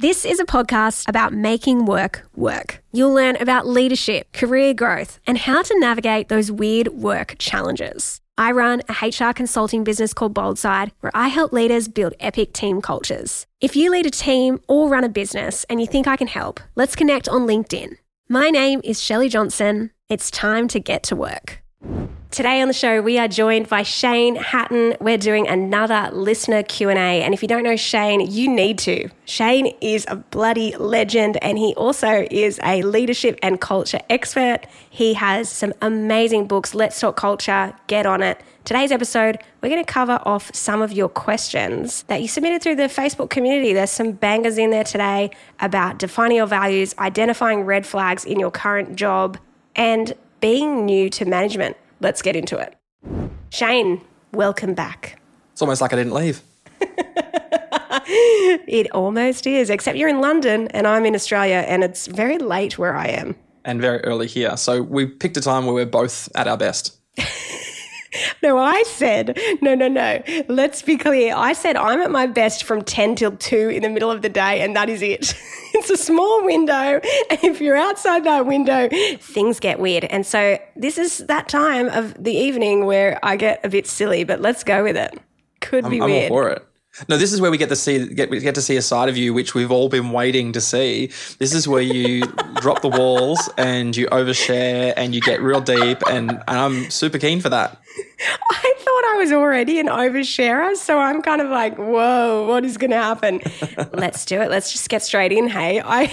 This is a podcast about making work work. You'll learn about leadership, career growth, and how to navigate those weird work challenges. I run a HR consulting business called Boldside, where I help leaders build epic team cultures. If you lead a team or run a business and you think I can help, let's connect on LinkedIn. My name is Shelley Johnson. It's time to get to work. Today on the show, we are joined by Shane Hatton. We're doing another listener Q&A. And if you don't know Shane, you need to. Shane is a bloody legend, and he also is a leadership and culture expert. He has some amazing books, Let's Talk Culture, Get on It. Today's episode, we're going to cover off some of your questions that you submitted through the Facebook community. There's some bangers in there today about defining your values, identifying red flags in your current job, and being new to management. Let's get into it. Shane, welcome back. It's almost like I didn't leave. It almost is, except you're in London and I'm in Australia, and it's very late where I am. And very early here. So we picked a time where we're both at our best. No, I said, no. Let's be clear. I said I'm at my best from 10 till 2 in the middle of the day, and that is it. It's a small window, and if you're outside that window, things get weird. And so this is that time of the evening where I get a bit silly, but let's go with it. I'm weird. I'm all for it. No, this is where we get to see a side of you which we've all been waiting to see. This is where you drop the walls and you overshare and you get real deep, and I'm super keen for that. I thought I was already an oversharer, so I'm kind of like, whoa, what is going to happen? Let's do it. Let's just get straight in, hey. I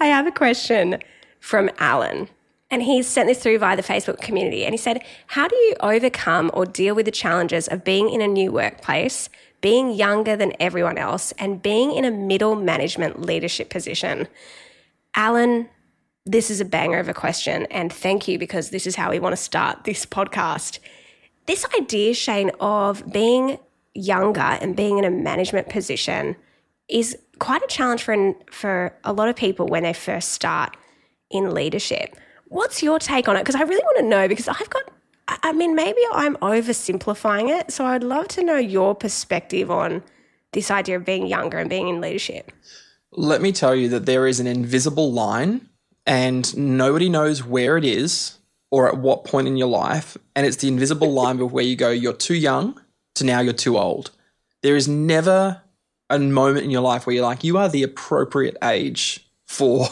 have a question from Alan. And he sent this through via the Facebook community, and he said, how do you overcome or deal with the challenges of being in a new workplace, being younger than everyone else, and being in a middle management leadership position? Alan, this is a banger of a question, and thank you, because this is how we want to start this podcast. This idea, Shane, of being younger and being in a management position is quite a challenge for a lot of people when they first start in leadership. What's your take on it? Because I really want to know, because maybe I'm oversimplifying it. So I'd love to know your perspective on this idea of being younger and being in leadership. Let me tell you that there is an invisible line, and nobody knows where it is or at what point in your life. And it's the invisible line of where you go, you're too young to now you're too old. There is never a moment in your life where you're like, you are the appropriate age for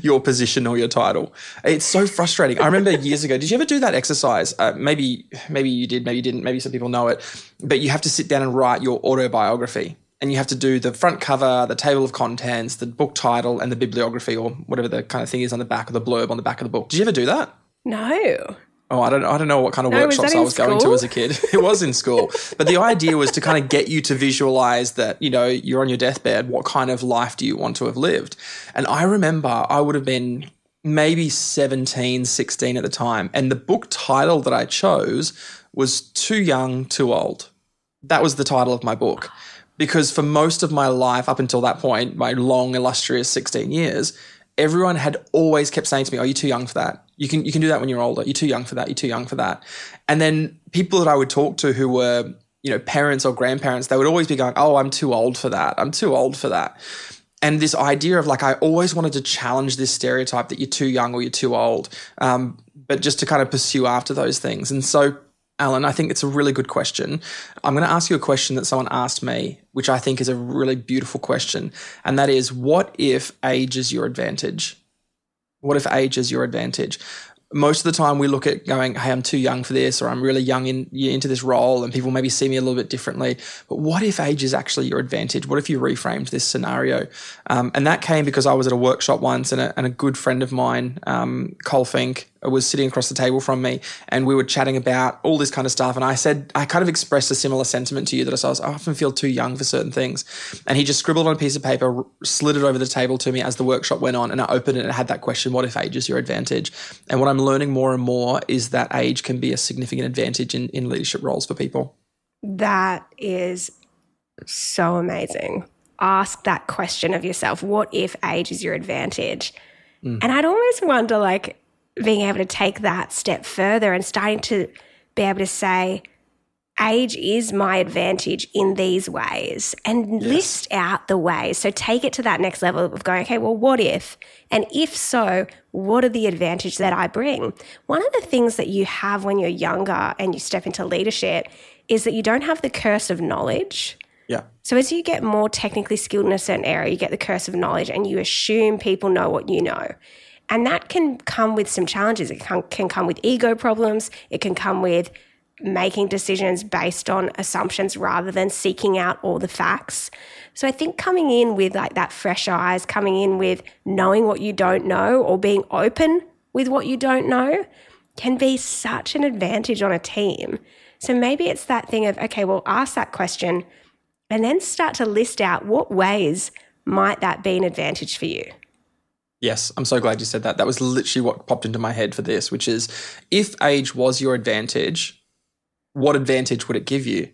your position or your title. It's so frustrating. I remember years ago, did you ever do that exercise? Maybe you did, maybe you didn't, maybe some people know it, but you have to sit down and write your autobiography, and you have to do the front cover, the table of contents, the book title, and the bibliography, or whatever the kind of thing is on the back, or the blurb on the back of the book. Did you ever do that? No. Oh, I don't know what kind of workshops I was going to as a kid. It was in school. But the idea was to kind of get you to visualize that, you know, you're on your deathbed. What kind of life do you want to have lived? And I remember I would have been maybe 17, 16 at the time. And the book title that I chose was Too Young, Too Old. That was the title of my book. Because for most of my life up until that point, my long, illustrious 16 years, everyone had always kept saying to me, oh, you're too young for that. You can do that when you're older. You're too young for that. You're too young for that. And then people that I would talk to who were, you know, parents or grandparents, they would always be going, oh, I'm too old for that. I'm too old for that. And this idea of like, I always wanted to challenge this stereotype that you're too young or you're too old, but just to kind of pursue after those things. And so, Alan, I think it's a really good question. I'm going to ask you a question that someone asked me, which I think is a really beautiful question. And that is, what if age is your advantage? What if age is your advantage? Most of the time we look at going, hey, I'm too young for this, or I'm really young into this role, and people maybe see me a little bit differently. But what if age is actually your advantage? What if you reframed this scenario? And that came because I was at a workshop once, and a good friend of mine, Colfink, was sitting across the table from me, and we were chatting about all this kind of stuff. And I said, I kind of expressed a similar sentiment to you, that I was, I often feel too young for certain things. And he just scribbled on a piece of paper, slid it over the table to me as the workshop went on, and I opened it and it had that question, what if age is your advantage? And what I'm learning more and more is that age can be a significant advantage in leadership roles for people. That is so amazing. Ask that question of yourself, what if age is your advantage? Mm. And I'd almost wonder, like, being able to take that step further and starting to be able to say, age is my advantage in these ways, and list out the ways. So take it to that next level of going, okay, well, what if? And if so, what are the advantages that I bring? One of the things that you have when you're younger and you step into leadership is that you don't have the curse of knowledge. Yeah. So as you get more technically skilled in a certain area, you get the curse of knowledge and you assume people know what you know. And that can come with some challenges. It can come with ego problems. It can come with making decisions based on assumptions rather than seeking out all the facts. So I think coming in with like that fresh eyes, coming in with knowing what you don't know or being open with what you don't know can be such an advantage on a team. So maybe it's that thing of, okay, well, ask that question and then start to list out what ways might that be an advantage for you. Yes, I'm so glad you said that. That was literally what popped into my head for this, which is, if age was your advantage, what advantage would it give you?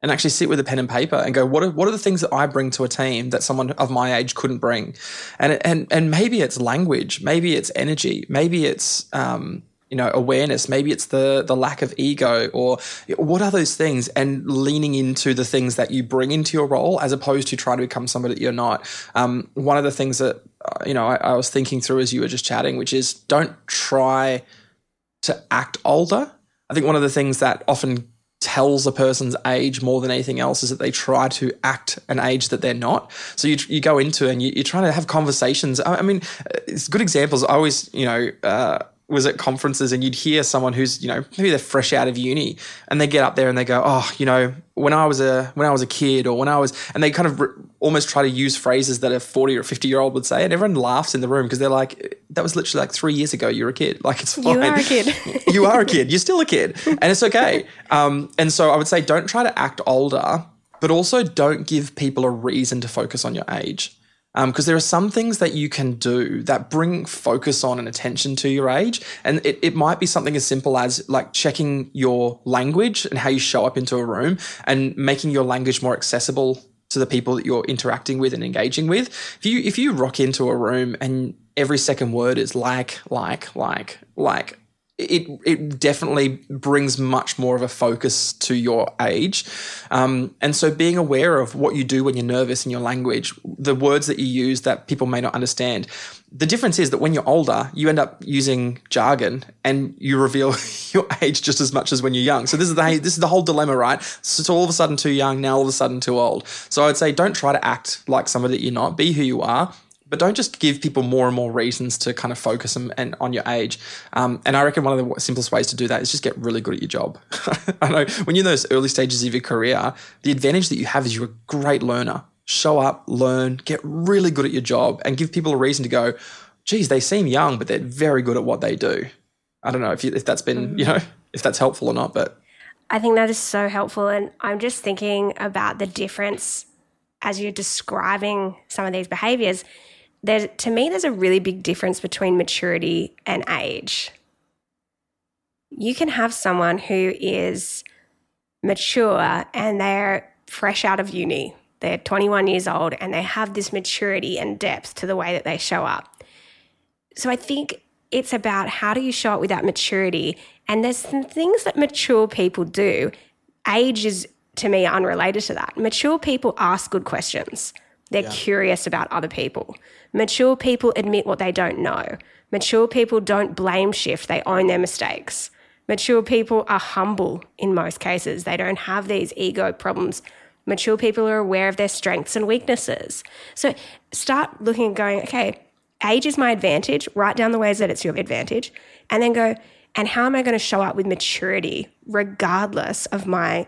And actually sit with a pen and paper and go, what are the things that I bring to a team that someone of my age couldn't bring? And maybe it's language, maybe it's energy, maybe it's awareness, maybe it's the lack of ego, or what are those things, and leaning into the things that you bring into your role as opposed to trying to become somebody that you're not. One of the things that, I was thinking through as you were just chatting, which is, don't try to act older. I think one of the things that often tells a person's age more than anything else is that they try to act an age that they're not. So you go into and you're trying to have conversations. I mean, it's good examples. I always, was at conferences, and you'd hear someone who's, maybe they're fresh out of uni, and they get up there and they go, when I was a kid, or and they kind of almost try to use phrases that a 40 or 50-year-old would say, and everyone laughs in the room because they're like, that was literally like 3 years ago. You're a kid. Like, it's fine. You are a kid. You are a kid. You're still a kid, and it's okay. And so I would say, don't try to act older, but also don't give people a reason to focus on your age. Because there are some things that you can do that bring focus on and attention to your age. And it might be something as simple as like checking your language and how you show up into a room, and making your language more accessible to the people that you're interacting with and engaging with. If you rock into a room and every second word is like, it definitely brings much more of a focus to your age. And so being aware of what you do when you're nervous in your language, the words that you use that people may not understand. The difference is that when you're older, you end up using jargon and you reveal your age just as much as when you're young. So this is the whole dilemma, right? So it's all of a sudden too young, now all of a sudden too old. So I'd say, don't try to act like somebody that you're not. Be who you are. But don't just give people more and more reasons to kind of focus and on your age. And I reckon one of the simplest ways to do that is just get really good at your job. I know when you're in those early stages of your career, the advantage that you have is you're a great learner. Show up, learn, get really good at your job, and give people a reason to go, geez, they seem young, but they're very good at what they do. I don't know if that's been, if that's helpful or not. But I think that is so helpful. And I'm just thinking about the difference as you're describing some of these behaviours. To me, there's a really big difference between maturity and age. You can have someone who is mature and they're fresh out of uni. They're 21 years old and they have this maturity and depth to the way that they show up. So I think it's about, how do you show up with that maturity? And there's some things that mature people do. Age is, to me, unrelated to that. Mature people ask good questions. They're curious about other people. Mature people admit what they don't know. Mature people don't blame shift. They own their mistakes. Mature people are humble in most cases. They don't have these ego problems. Mature people are aware of their strengths and weaknesses. So start looking and going, okay, age is my advantage. Write down the ways that it's your advantage, and then go, and how am I going to show up with maturity regardless of my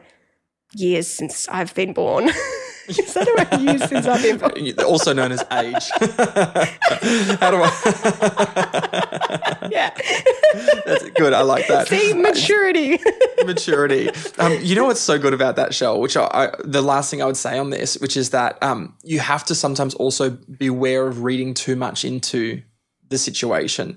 years since I've been born? Is that a way you use since I've been involved? Also known as age. How do I? Yeah. That's good. I like that. See, maturity. Maturity. You know what's so good about that, Shell, which the last thing I would say on this, which is that you have to sometimes also be aware of reading too much into the situation.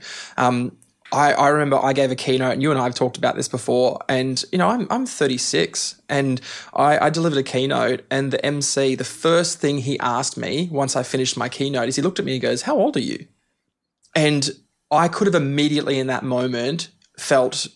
I remember I gave a keynote, and you and I have talked about this before, and, you know, I'm 36 and I delivered a keynote, and the MC, the first thing he asked me once I finished my keynote is he looked at me and goes, "How old are you?" And I could have immediately in that moment felt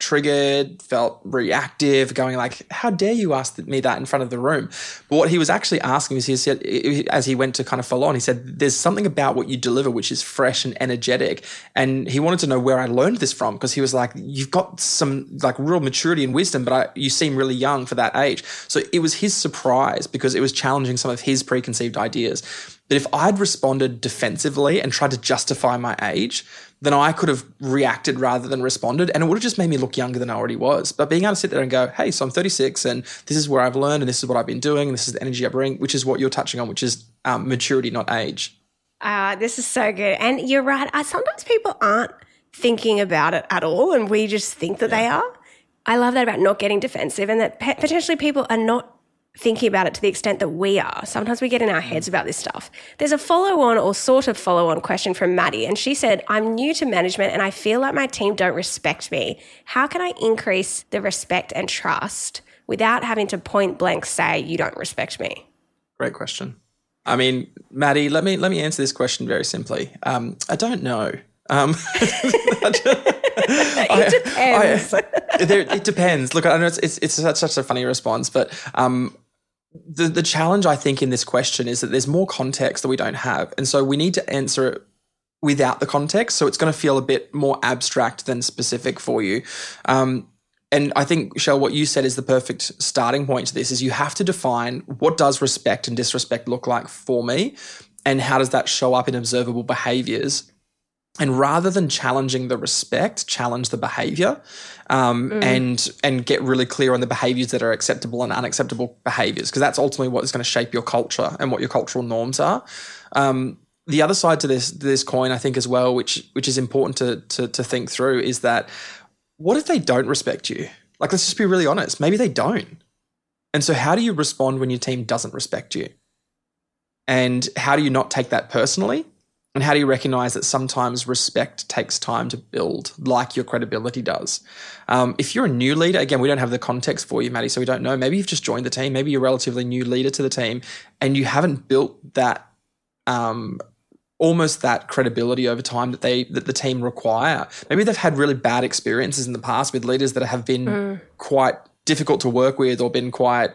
triggered, felt reactive, going like, how dare you ask me that in front of the room? But what he was actually asking was, he said, as he went to kind of follow on, he said, there's something about what you deliver which is fresh and energetic. And he wanted to know where I learned this from, because he was like, you've got some like real maturity and wisdom, but you seem really young for that age. So it was his surprise, because it was challenging some of his preconceived ideas. But if I'd responded defensively and tried to justify my age, then I could have reacted rather than responded, and it would have just made me look younger than I already was. But being able to sit there and go, hey, so I'm 36 and this is where I've learned and this is what I've been doing and this is the energy I bring, which is what you're touching on, which is maturity, not age. This is so good. And you're right. Sometimes people aren't thinking about it at all, and we just think that they are. I love that about not getting defensive, and that potentially people are not thinking about it to the extent that we are. Sometimes we get in our heads about this stuff. There's a follow-on or sort of follow-on question from Maddie, and she said, I'm new to management and I feel like my team don't respect me. How can I increase the respect and trust without having to point blank say you don't respect me? Great question. I mean, Maddie, let me answer this question very simply. I don't know. It depends. It depends. Look, I know it's such a funny response, but the challenge I think in this question is that there's more context that we don't have, and so we need to answer it without the context. So it's going to feel a bit more abstract than specific for you. And I think, Shell, what you said is the perfect starting point to this: is you have to define what does respect and disrespect look like for me, and how does that show up in observable behaviours. And rather than challenging the respect, challenge the behaviour, and get really clear on the behaviours that are acceptable and unacceptable behaviours, because that's ultimately what is going to shape your culture and what your cultural norms are. The other side to this coin, I think, as well, which is important to think through, is that what if they don't respect you? Like, let's just be really honest. Maybe they don't. And so how do you respond when your team doesn't respect you? And how do you not take that personally? And how do you recognize that sometimes respect takes time to build, like your credibility does? If you're a new leader, again, we don't have the context for you, Maddie, so we don't know. Maybe you've just joined the team. Maybe you're a relatively new leader to the team and you haven't built that almost that credibility over time that the team require. Maybe they've had really bad experiences in the past with leaders that have been quite difficult to work with or been quite,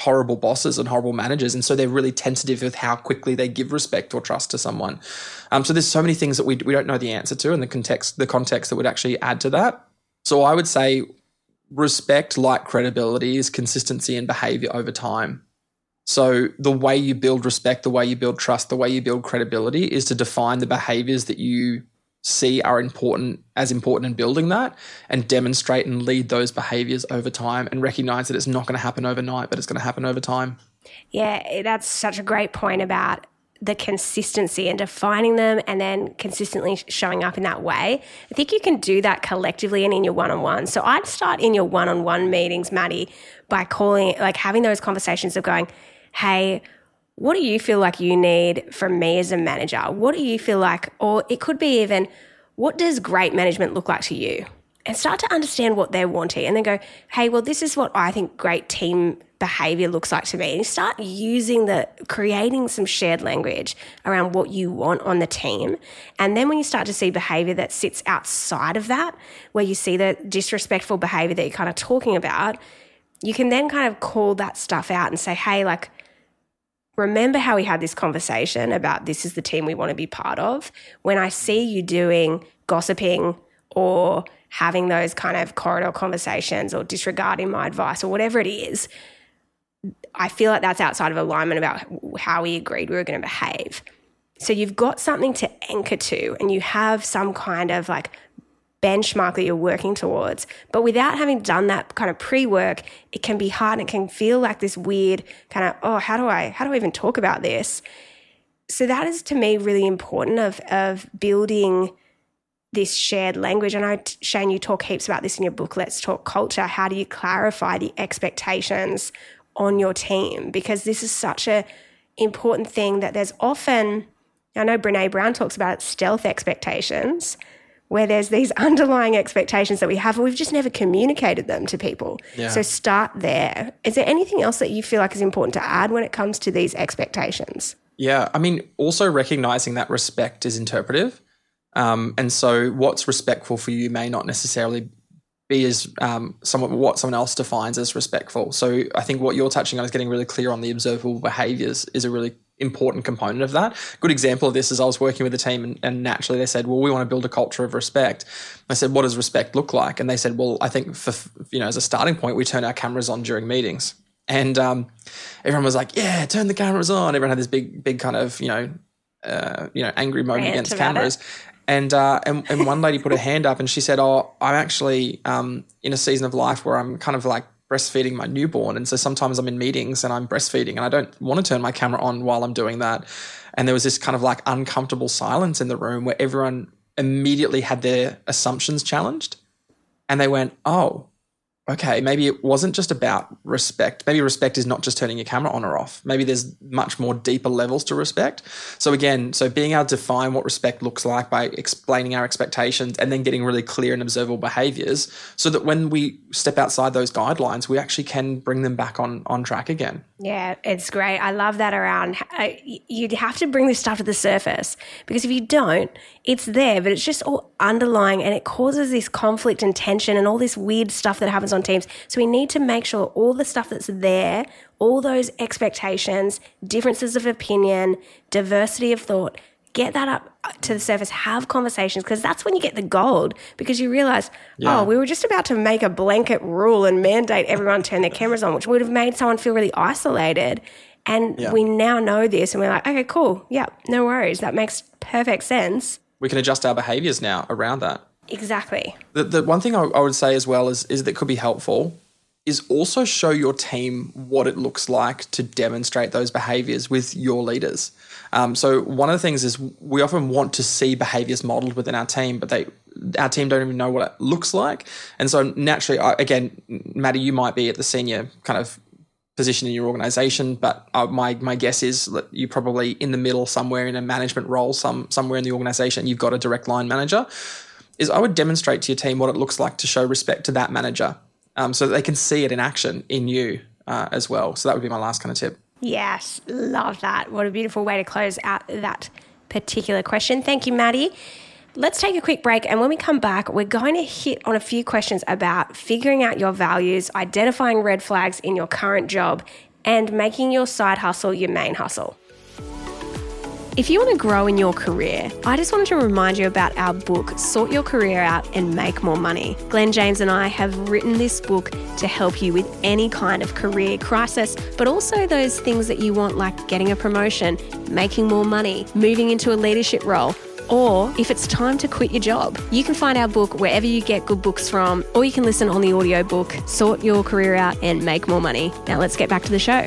horrible bosses and horrible managers. And so they're really tentative with how quickly they give respect or trust to someone. So there's so many things that we don't know the answer to, and the context that would actually add to that. So I would say respect, like credibility, is consistency in behavior over time. So the way you build respect, the way you build trust, the way you build credibility is to define the behaviors that you see are important in building that, and demonstrate and lead those behaviors over time, and recognize that it's not going to happen overnight, but it's going to happen over time. Yeah, that's such a great point about the consistency and defining them and then consistently showing up in that way. I think you can do that collectively and in your one-on-one. So I'd start in your one-on-one meetings, Maddie, by calling, like having those conversations of going, hey, what do you feel like you need from me as a manager? What do you feel like, or it could be even, what does great management look like to you? And start to understand what they're wanting, and then go, hey, well, this is what I think great team behaviour looks like to me. And you start creating some shared language around what you want on the team. And then when you start to see behaviour that sits outside of that, where you see the disrespectful behaviour that you're kind of talking about, you can then kind of call that stuff out and say, hey, like, remember how we had this conversation about this is the team we want to be part of. When I see you doing gossiping or having those kind of corridor conversations or disregarding my advice or whatever it is, I feel like that's outside of alignment about how we agreed we were going to behave. So you've got something to anchor to, and you have some kind of like benchmark that you're working towards. But without having done that kind of pre-work, it can be hard and it can feel like this weird kind of, oh, how do I even talk about this? So that is, to me, really important of building this shared language. And I, Shane, you talk heaps about this in your book, Let's Talk Culture. How do you clarify the expectations on your team? Because this is such an important thing that there's often, I know Brene Brown talks about it, stealth expectations, where there's these underlying expectations that we have and we've just never communicated them to people. Yeah. So start there. Is there anything else that you feel like is important to add when it comes to these expectations? Yeah, I mean, also recognizing that respect is interpretive. And so what's respectful for you may not necessarily be as what someone else defines as respectful. So I think what you're touching on is getting really clear on the observable behaviors is a really important component of that. Good example of this is I was working with a team and naturally they said, well, we want to build a culture of respect. I said, what does respect look like? And they said, well, I think as a starting point, we turn our cameras on during meetings. And everyone was like, yeah, turn the cameras on. Everyone had this big kind of, angry moment against cameras. And one lady put her hand up and she said, oh, I'm actually in a season of life where I'm kind of like breastfeeding my newborn. And so sometimes I'm in meetings and I'm breastfeeding and I don't want to turn my camera on while I'm doing that. And there was this kind of like uncomfortable silence in the room where everyone immediately had their assumptions challenged. And they went, oh, okay, maybe it wasn't just about respect. Maybe respect is not just turning your camera on or off. Maybe there's much more deeper levels to respect. So again, being able to define what respect looks like by explaining our expectations and then getting really clear and observable behaviours so that when we step outside those guidelines, we actually can bring them back on track again. Yeah, it's great. I love that around. You'd have to bring this stuff to the surface because if you don't, it's there, but it's just all underlying and it causes this conflict and tension and all this weird stuff that happens on teams. So we need to make sure all the stuff that's there, all those expectations, differences of opinion, diversity of thought, get that up to the surface, have conversations, because that's when you get the gold, because you realise, Oh, we were just about to make a blanket rule and mandate everyone turn their cameras on, which would have made someone feel really isolated. And We now know this and we're like, okay, cool, yeah, no worries, that makes perfect sense. We can adjust our behaviours now around that. Exactly. The one thing I would say as well is that could be helpful is also show your team what it looks like to demonstrate those behaviours with your leaders. So one of the things is we often want to see behaviours modelled within our team, but our team don't even know what it looks like. And so naturally, again, Maddie, you might be at the senior kind of position in your organisation, but my guess is that you're probably in the middle somewhere in a management role, somewhere in the organisation, you've got a direct line manager. Is I would demonstrate to your team what it looks like to show respect to that manager so that they can see it in action in you as well. So that would be my last kind of tip. Yes, love that. What a beautiful way to close out that particular question. Thank you, Maddie. Let's take a quick break, and when we come back, we're going to hit on a few questions about figuring out your values, identifying red flags in your current job, and making your side hustle your main hustle. If you want to grow in your career, I just wanted to remind you about our book, Sort Your Career Out and Make More Money. Glenn James and I have written this book to help you with any kind of career crisis, but also those things that you want, like getting a promotion, making more money, moving into a leadership role, or if it's time to quit your job. You can find our book wherever you get good books from, or you can listen on the audiobook, Sort Your Career Out and Make More Money. Now let's get back to the show.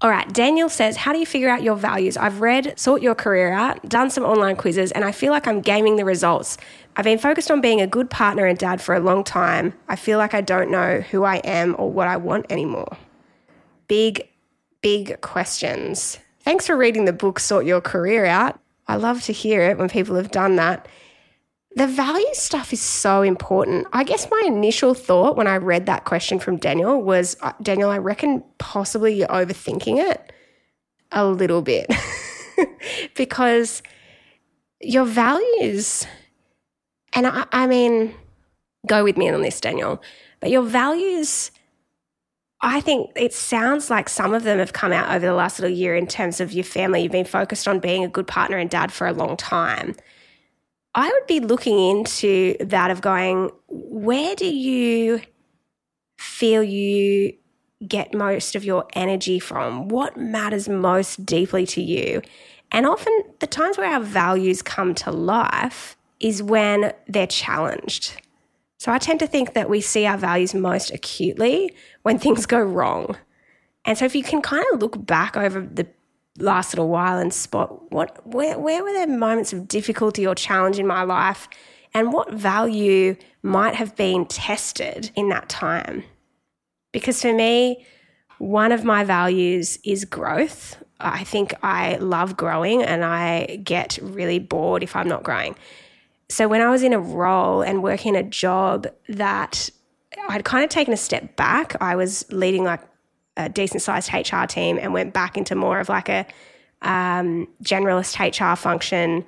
All right, Daniel says, how do you figure out your values? I've read Sort Your Career Out, done some online quizzes, and I feel like I'm gaming the results. I've been focused on being a good partner and dad for a long time. I feel like I don't know who I am or what I want anymore. Big questions. Thanks for reading the book, Sort Your Career Out. I love to hear it when people have done that. The value stuff is so important. I guess my initial thought when I read that question from Daniel was, Daniel, I reckon possibly you're overthinking it a little bit because your values, and I mean, go with me on this, Daniel, but your values, I think it sounds like some of them have come out over the last little year in terms of your family. You've been focused on being a good partner and dad for a long time. I would be looking into that of going, where do you feel you get most of your energy from? What matters most deeply to you? And often the times where our values come to life is when they're challenged. So I tend to think that we see our values most acutely when things go wrong. And so if you can kind of look back over the last little while and spot where were there moments of difficulty or challenge in my life and what value might have been tested in that time. Because for me, one of my values is growth. I think I love growing and I get really bored if I'm not growing. So when I was in a role and working a job that I'd kind of taken a step back, I was leading like a decent-sized HR team and went back into more of like a generalist HR function,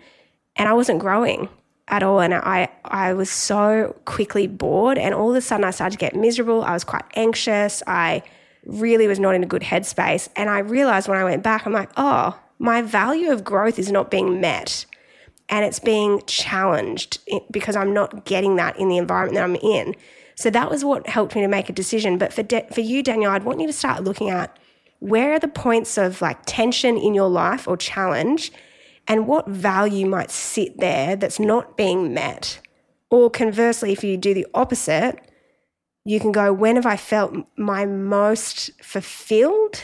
and I wasn't growing at all, and I was so quickly bored, and all of a sudden I started to get miserable. I was quite anxious. I really was not in a good headspace, and I realised when I went back, I'm like, oh, my value of growth is not being met and it's being challenged because I'm not getting that in the environment that I'm in. So that was what helped me to make a decision. But for you, Daniel, I'd want you to start looking at where are the points of like tension in your life or challenge and what value might sit there that's not being met. Or conversely, if you do the opposite, you can go, when have I felt my most fulfilled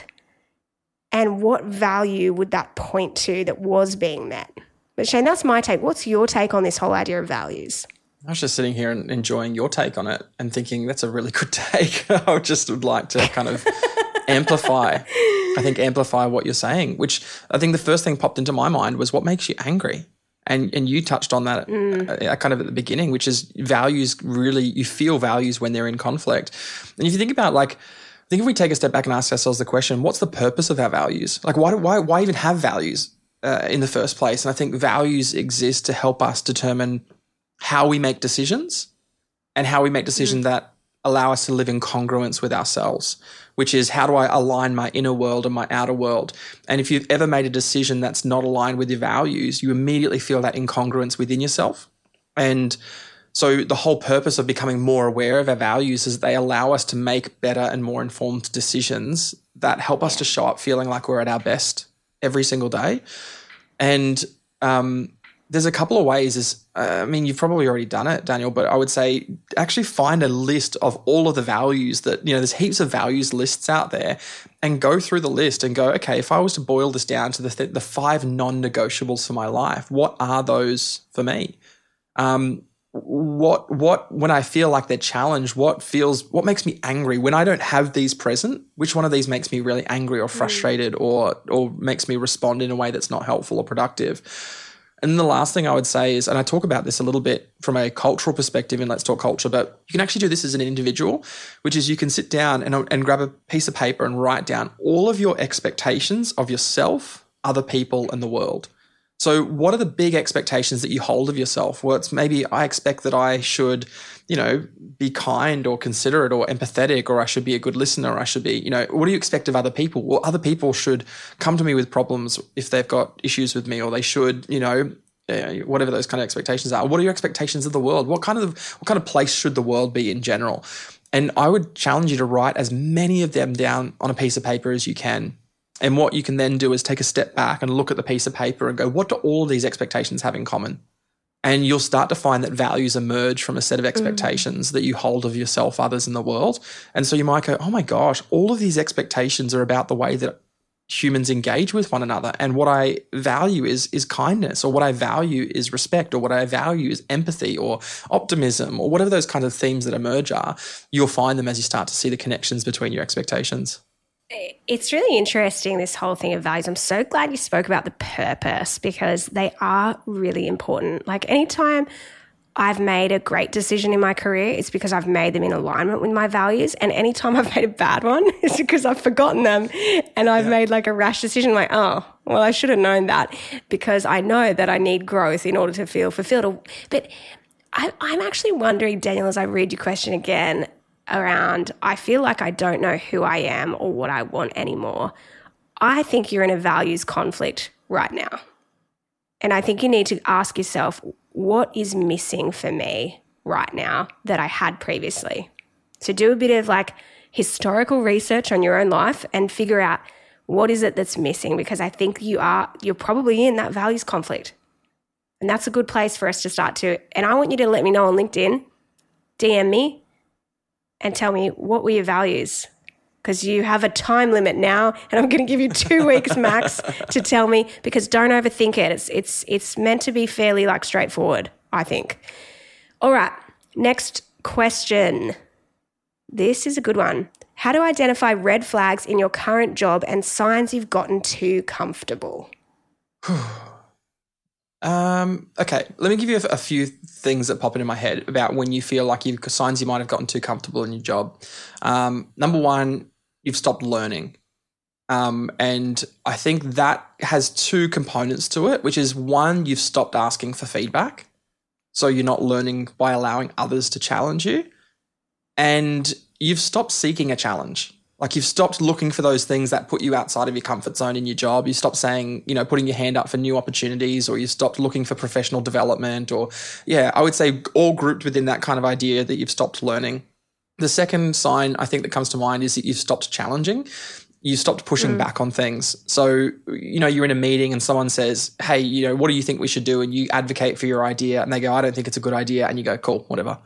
and what value would that point to that was being met? But Shane, that's my take. What's your take on this whole idea of values? I was just sitting here and enjoying your take on it and thinking that's a really good take. I just would like to kind of amplify what you're saying, which I think the first thing popped into my mind was what makes you angry. And you touched on that kind of at the beginning, which is values really, you feel values when they're in conflict. And if you think about like, I think if we take a step back and ask ourselves the question, what's the purpose of our values? Like why even have values in the first place? And I think values exist to help us determine how we make decisions and how we make decisions that allow us to live in congruence with ourselves, which is how do I align my inner world and my outer world? And if you've ever made a decision that's not aligned with your values, you immediately feel that incongruence within yourself. And so the whole purpose of becoming more aware of our values is they allow us to make better and more informed decisions that help us to show up feeling like we're at our best every single day. And there's a couple of ways. I mean, you've probably already done it, Daniel, but I would say actually find a list of all of the values that, you know, there's heaps of values lists out there and go through the list and go, okay, if I was to boil this down to the five non-negotiables for my life, what are those for me? What when I feel like they're challenged, what makes me angry? When I don't have these present, which one of these makes me really angry or frustrated or makes me respond in a way that's not helpful or productive? And the last thing I would say is, and I talk about this a little bit from a cultural perspective in Let's Talk Culture, but you can actually do this as an individual, which is you can sit down and grab a piece of paper and write down all of your expectations of yourself, other people, and the world. So what are the big expectations that you hold of yourself? Well, it's maybe I expect that I should, you know, be kind or considerate or empathetic, or I should be a good listener, or I should be, you know, what do you expect of other people? Well, other people should come to me with problems if they've got issues with me, or they should, you know, whatever those kind of expectations are. What are your expectations of the world? What kind of place should the world be in general? And I would challenge you to write as many of them down on a piece of paper as you can. And what you can then do is take a step back and look at the piece of paper and go, what do all these expectations have in common? And you'll start to find that values emerge from a set of expectations that you hold of yourself, others, and the world. And so you might go, oh my gosh, all of these expectations are about the way that humans engage with one another. And what I value is kindness, or what I value is respect, or what I value is empathy or optimism, or whatever those kinds of themes that emerge are. You'll find them as you start to see the connections between your expectations. It's really interesting, this whole thing of values. I'm so glad you spoke about the purpose, because they are really important. Like, anytime I've made a great decision in my career, it's because I've made them in alignment with my values. And anytime I've made a bad one, it's because I've forgotten them and I've made like a rash decision, like, oh, well, I should have known that, because I know that I need growth in order to feel fulfilled. But I'm actually wondering, Daniel, as I read your question again, around, I feel like I don't know who I am or what I want anymore. I think you're in a values conflict right now. And I think you need to ask yourself, what is missing for me right now that I had previously? So do a bit of like historical research on your own life and figure out what is it that's missing, because I think you're probably in that values conflict. And that's a good place for us to start to. And I want you to let me know on LinkedIn, DM me, and tell me, what were your values? Because you have a time limit now, and I'm going to give you 2 weeks max to tell me, because don't overthink it. It's meant to be fairly like straightforward, I think. All right, next question. This is a good one. How to identify red flags in your current job and signs you've gotten too comfortable? Okay, let me give you a few things that pop into my head about when you feel like you've got signs you might have gotten too comfortable in your job. Number one, you've stopped learning. And I think that has two components to it, which is, one, you've stopped asking for feedback. So you're not learning by allowing others to challenge you. And you've stopped seeking a challenge. Like, you've stopped looking for those things that put you outside of your comfort zone in your job. You stopped saying, putting your hand up for new opportunities, or you stopped looking for professional development, or I would say all grouped within that kind of idea that you've stopped learning. The second sign I think that comes to mind is that you've stopped challenging. You stopped pushing back on things. So, you're in a meeting and someone says, hey, what do you think we should do? And you advocate for your idea, and they go, I don't think it's a good idea. And you go, cool, whatever.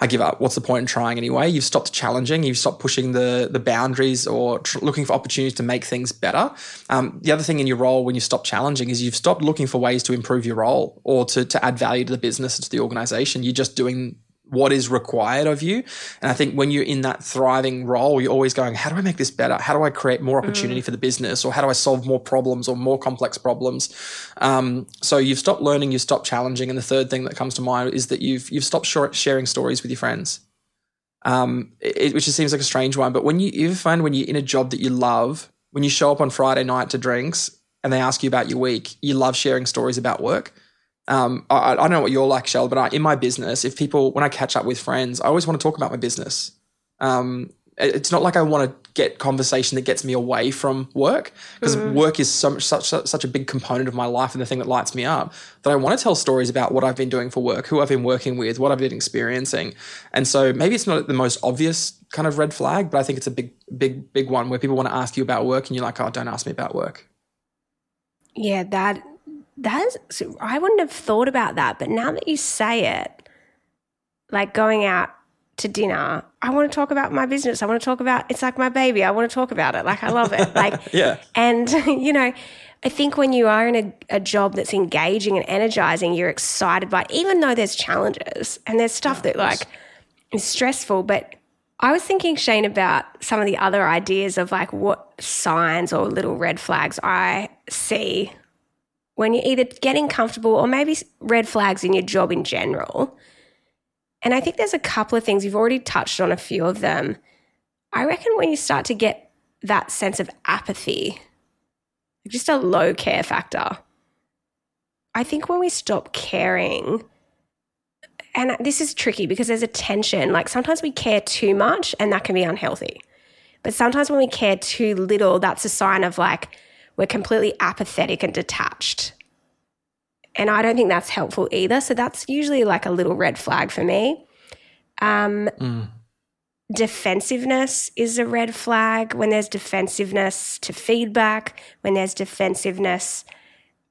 I give up. What's the point in trying anyway? You've stopped challenging. You've stopped pushing the boundaries, or looking for opportunities to make things better. The other thing in your role when you stop challenging is you've stopped looking for ways to improve your role, or to add value to the business, to the organization. You're just doing what is required of you. And I think when you're in that thriving role, you're always going, how do I make this better? How do I create more opportunity for the business? Or how do I solve more problems, or more complex problems? So you've stopped learning, you've stopped challenging. And the third thing that comes to mind is that you've stopped sharing stories with your friends, which just seems like a strange one. But when you find when you're in a job that you love, when you show up on Friday night to drinks and they ask you about your week, you love sharing stories about work. I don't know what you're like, Shell, but in my business, when I catch up with friends, I always want to talk about my business. It's not like I want to get conversation that gets me away from work, because work is such a big component of my life and the thing that lights me up, that I want to tell stories about what I've been doing for work, who I've been working with, what I've been experiencing. And so maybe it's not the most obvious kind of red flag, but I think it's a big, big, big one where people want to ask you about work and you're like, oh, don't ask me about work. Yeah, I wouldn't have thought about that, but now that you say it, like going out to dinner, I want to talk about my business. I want to talk about, it's like my baby. I want to talk about it. Like, I love it. Like, yeah. And I think when you are in a job that's engaging and energizing, you're excited by it, even though there's challenges and there's stuff that like is stressful. But I was thinking, Shane, about some of the other ideas of like what signs or little red flags I see when you're either getting comfortable, or maybe red flags in your job in general. And I think there's a couple of things. You've already touched on a few of them. I reckon when you start to get that sense of apathy, just a low care factor. I think when we stop caring, and this is tricky because there's a tension. Like, sometimes we care too much and that can be unhealthy. But sometimes when we care too little, that's a sign of like, we're completely apathetic and detached. And I don't think that's helpful either. So that's usually like a little red flag for me. Defensiveness is a red flag. When there's defensiveness to feedback, when there's defensiveness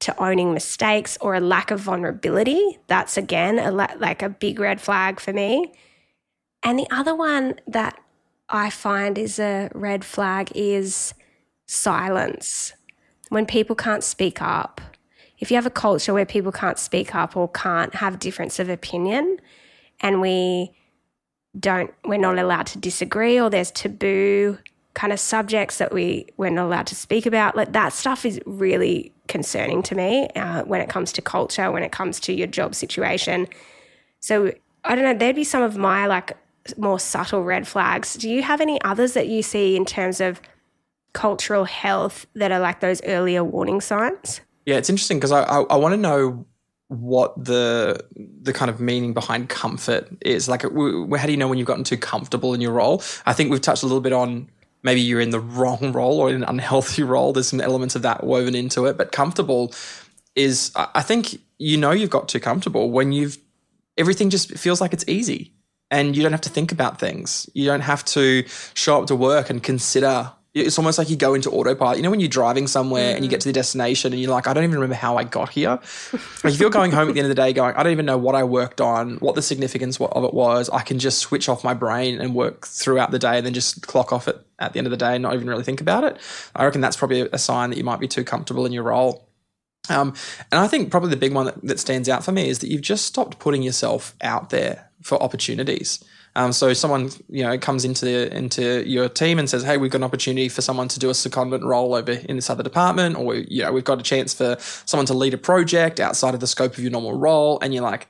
to owning mistakes, or a lack of vulnerability, that's again like a big red flag for me. And the other one that I find is a red flag is silence, when people can't speak up. If you have a culture where people can't speak up or can't have difference of opinion, and we're not allowed to disagree, or there's taboo kind of subjects that we're not allowed to speak about, like that stuff is really concerning to me when it comes to culture, when it comes to your job situation. So I don't know, there'd be some of my more subtle red flags. Do you have any others that you see in terms of cultural health that are like those earlier warning signs? Yeah, it's interesting because I want to know what the kind of meaning behind comfort is. Like, how do you know when you've gotten too comfortable in your role? I think we've touched a little bit on maybe you're in the wrong role or in an unhealthy role. There's some elements of that woven into it. But comfortable is, I think, you know you've got too comfortable when everything just feels like it's easy and you don't have to think about things. You don't have to show up to work and consider. It's almost like you go into autopilot. You know when you're driving somewhere and you get to the destination and you're like, I don't even remember how I got here. Like if you're going home at the end of the day going, I don't even know what I worked on, what the significance of it was, I can just switch off my brain and work throughout the day and then just clock off it at the end of the day and not even really think about it. I reckon that's probably a sign that you might be too comfortable in your role. And I think probably the big one that stands out for me is that you've just stopped putting yourself out there for opportunities. So someone, you know, comes into your team and says, hey, we've got an opportunity for someone to do a secondment role over in this other department, or, you know, we've got a chance for someone to lead a project outside of the scope of your normal role. And you're like,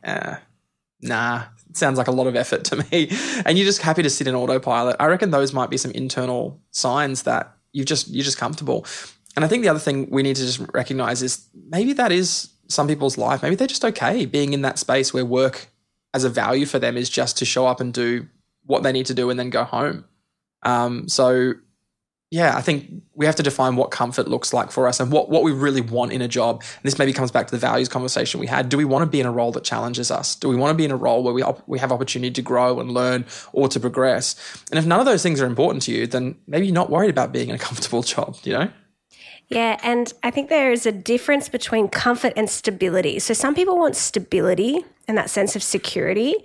nah, it sounds like a lot of effort to me. And you're just happy to sit in autopilot. I reckon those might be some internal signs that you're just comfortable. And I think the other thing we need to just recognize is maybe that is some people's life. Maybe they're just okay being in that space where work as a value for them is just to show up and do what they need to do and then go home. So yeah, I think we have to define what comfort looks like for us and what we really want in a job. And this maybe comes back to the values conversation we had. Do we want to be in a role that challenges us? Do we want to be in a role where we have opportunity to grow and learn or to progress? And if none of those things are important to you, then maybe you're not worried about being in a comfortable job, you know? Yeah, and I think there is a difference between comfort and stability. So some people want stability and that sense of security,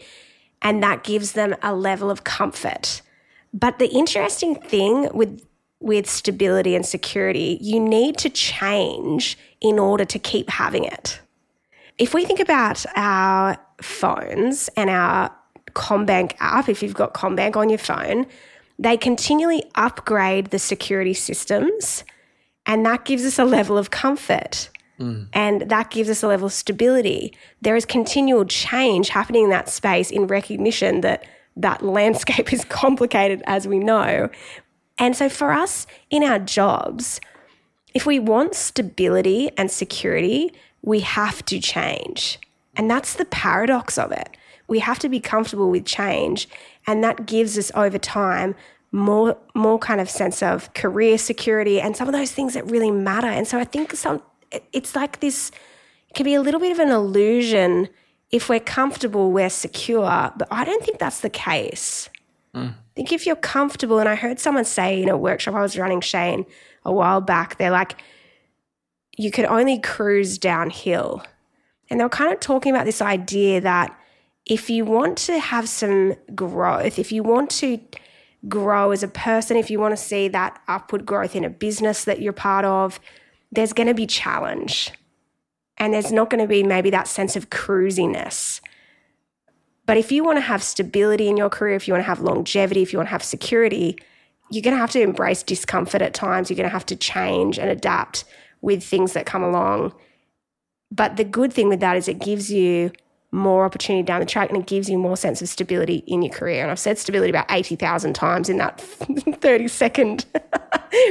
and that gives them a level of comfort. But the interesting thing with stability and security, you need to change in order to keep having it. If we think about our phones and our ComBank app, if you've got ComBank on your phone, they continually upgrade the security systems, and that gives us a level of comfort and that gives us a level of stability. There is continual change happening in that space in recognition that that landscape is complicated, as we know. And so for us in our jobs, if we want stability and security, we have to change. And that's the paradox of it. We have to be comfortable with change, and that gives us over time more kind of sense of career security and some of those things that really matter. And so I think it's like this, it can be a little bit of an illusion. If we're comfortable, we're secure, but I don't think that's the case. I think if you're comfortable, and I heard someone say in a workshop I was running, Shane, a while back, they're like, you can only cruise downhill. And they were kind of talking about this idea that if you want to have some growth, if you want to grow as a person, if you want to see that upward growth in a business that you're part of, there's going to be challenge, and there's not going to be maybe that sense of cruisiness. But if you want to have stability in your career, if you want to have longevity, if you want to have security, you're going to have to embrace discomfort at times. You're going to have to change and adapt with things that come along. But the good thing with that is it gives you more opportunity down the track, and it gives you more sense of stability in your career. And I've said stability about 80,000 times in that 30-second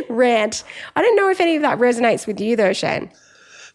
rant. I don't know if any of that resonates with you though, Shane.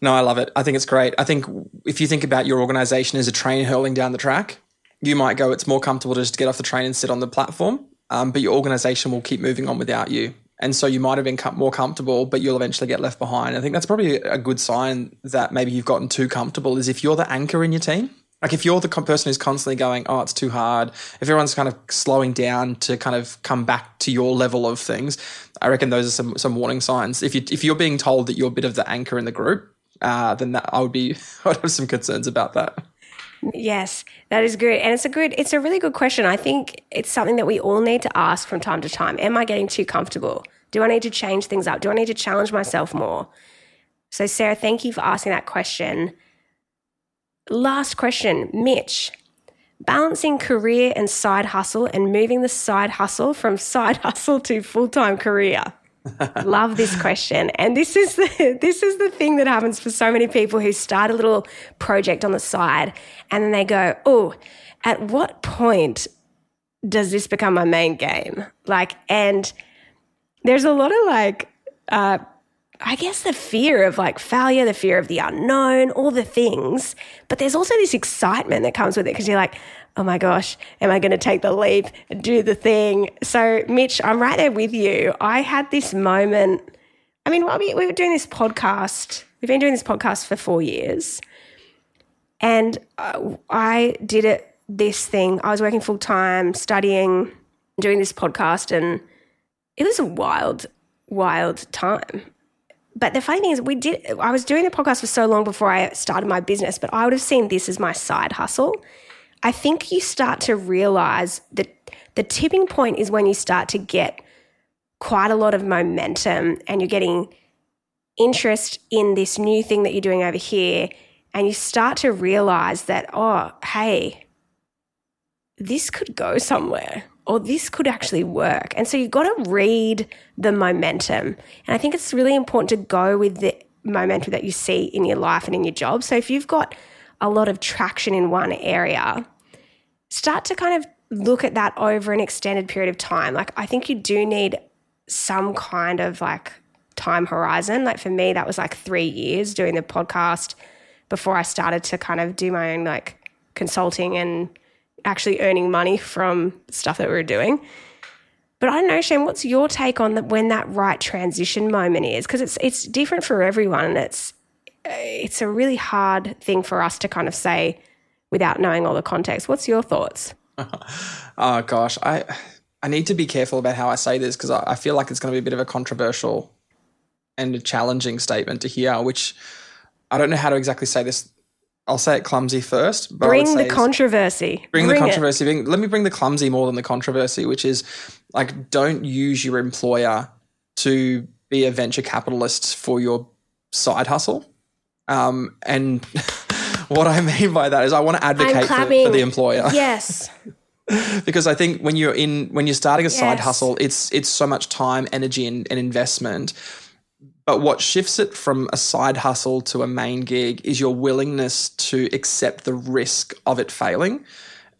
No, I love it. I think it's great. I think if you think about your organisation as a train hurling down the track, you might go, it's more comfortable to just get off the train and sit on the platform, but your organisation will keep moving on without you. And so you might have been more comfortable, but you'll eventually get left behind. I think that's probably a good sign that maybe you've gotten too comfortable, is if you're the anchor in your team. Like if you're the person who's constantly going, oh, it's too hard, if everyone's kind of slowing down to kind of come back to your level of things, I reckon those are some warning signs. If you're being told that you're a bit of the anchor in the group, then I would have some concerns about that. Yes, that is good. And it's a really good question. I think it's something that we all need to ask from time to time. Am I getting too comfortable? Do I need to change things up? Do I need to challenge myself more? So Sarah, thank you for asking that question. Last question, Mitch. Balancing career and side hustle and moving the side hustle from side hustle to full-time career. Love this question. And this is the thing that happens for so many people who start a little project on the side and then they go, oh, at what point does this become my main game? Like, and there's a lot of like, I guess the fear of like failure, the fear of the unknown, all the things, but there's also this excitement that comes with it because you're like, oh my gosh, am I going to take the leap and do the thing? So Mitch, I'm right there with you. I had this moment, I mean, while we were doing this podcast, we've been doing this podcast for 4 years and I did it, this thing. I was working full time, studying, doing this podcast, and it was a wild time. But the funny thing is I was doing the podcast for so long before I started my business, but I would have seen this as my side hustle. I think you start to realize that the tipping point is when you start to get quite a lot of momentum and you're getting interest in this new thing that you're doing over here, and you start to realize that, oh, hey, this could go somewhere. Or this could actually work. And so you've got to read the momentum. And I think it's really important to go with the momentum that you see in your life and in your job. So if you've got a lot of traction in one area, start to kind of look at that over an extended period of time. Like, I think you do need some kind of like time horizon. Like for me, that was like 3 years doing the podcast before I started to kind of do my own like consulting and actually earning money from stuff that we were doing. But I don't know, Shane, what's your take on when that right transition moment is? Because it's different for everyone, and it's a really hard thing for us to kind of say without knowing all the context. What's your thoughts? Oh, gosh, I need to be careful about how I say this because I feel like it's going to be a bit of a controversial and a challenging statement to hear, which I don't know how to exactly say this. I'll say it clumsy first. But bring the controversy. Bring the controversy. Let me bring the clumsy more than the controversy, which is like, don't use your employer to be a venture capitalist for your side hustle. And what I mean by that is I want to advocate for the employer. Yes. Because I think when you're starting a side hustle, it's so much time, energy and investment. But what shifts it from a side hustle to a main gig is your willingness to accept the risk of it failing.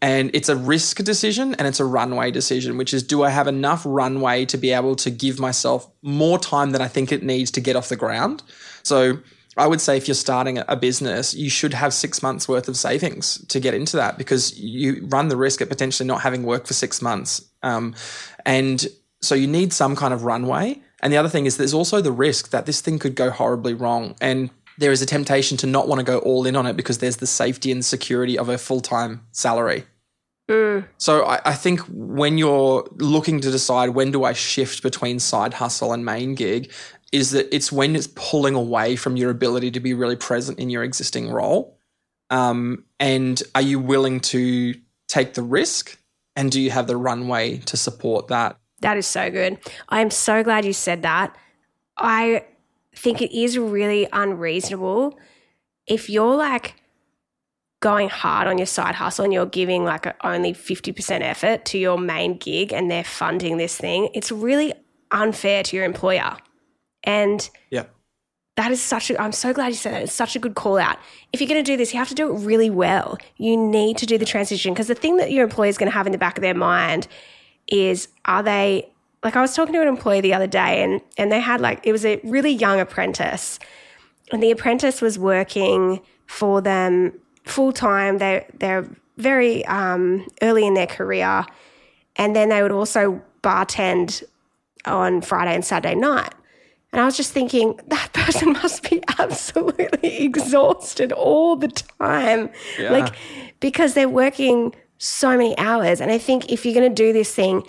And it's a risk decision and it's a runway decision, which is, do I have enough runway to be able to give myself more time than I think it needs to get off the ground? So I would say if you're starting a business, you should have 6 months worth of savings to get into that, because you run the risk of potentially not having work for 6 months. And so you need some kind of runway. And the other thing is there's also the risk that this thing could go horribly wrong, and there is a temptation to not want to go all in on it because there's the safety and security of a full-time salary. So I think when you're looking to decide when do I shift between side hustle and main gig, is that it's when it's pulling away from your ability to be really present in your existing role. And are you willing to take the risk, and do you have the runway to support that? That is so good. I am so glad you said that. I think it is really unreasonable if you're like going hard on your side hustle and you're giving like only 50% effort to your main gig and they're funding this thing. It's really unfair to your employer. And yeah, that is I'm so glad you said that. It's such a good call out. If you're going to do this, you have to do it really well. You need to do the transition, because the thing that your employer is going to have in the back of their mind is, are they, like, I was talking to an employee the other day and they had like, it was a really young apprentice, and the apprentice was working for them full time. They're very early in their career, and then they would also bartend on Friday and Saturday night. And I was just thinking, that person must be absolutely exhausted all the time. Yeah. Like, because they're working so many hours. And I think if you're going to do this thing,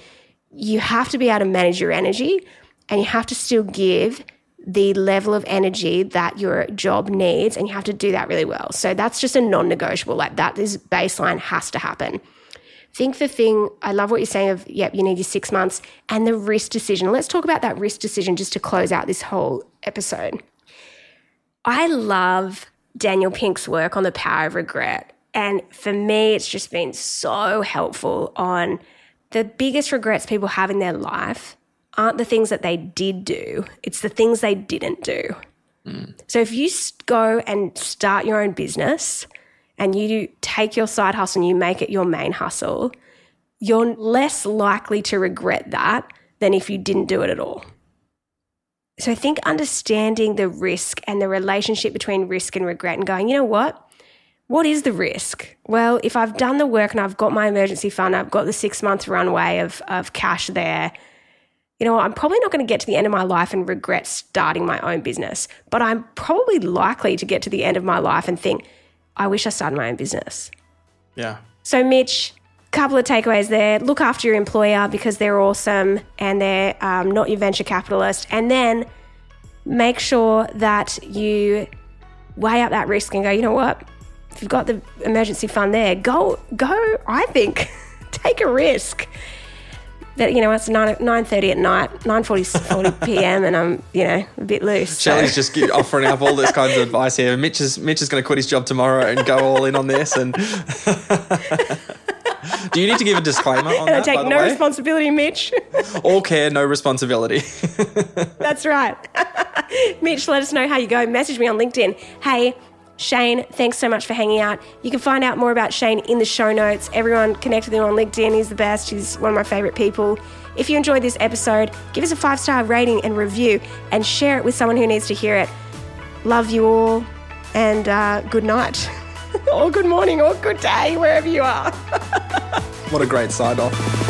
you have to be able to manage your energy, and you have to still give the level of energy that your job needs, and you have to do that really well. So that's just a non-negotiable, like that is baseline, has to happen. I think the thing, I love what you're saying of, yep, you need your 6 months and the risk decision. Let's talk about that risk decision just to close out this whole episode. I love Daniel Pink's work on The Power of Regret. And for me, it's just been so helpful on the biggest regrets people have in their life aren't the things that they did do. It's the things they didn't do. Mm. So if you go and start your own business and you take your side hustle and you make it your main hustle, you're less likely to regret that than if you didn't do it at all. So I think understanding the risk and the relationship between risk and regret and going, you know what is the risk? Well, if I've done the work and I've got my emergency fund, I've got the 6 month runway of cash there, you know, I'm probably not going to get to the end of my life and regret starting my own business, but I'm probably likely to get to the end of my life and think, I wish I started my own business. Yeah. So Mitch, couple of takeaways there. Look after your employer because they're awesome and they're not your venture capitalist. And then make sure that you weigh up that risk and go, you know what? If you've got the emergency fund there, go, I think, take a risk. That, you know, it's 9:30 at night, 9:40 p.m. and I'm, you know, a bit loose. Shelley's just offering up all those kinds of advice here. Mitch is going to quit his job tomorrow and go all in on this. And do you need to give a disclaimer on and that? I take no responsibility, Mitch. All care, no responsibility. That's right. Mitch, let us know how you go. Message me on LinkedIn. Hey, Shane, thanks so much for hanging out. You can find out more about Shane in the show notes. Everyone connect with him on LinkedIn. He's the best. He's one of my favourite people. If you enjoyed this episode, give us a 5-star rating and review and share it with someone who needs to hear it. Love you all and good night or good morning or good day wherever you are. What a great sign-off.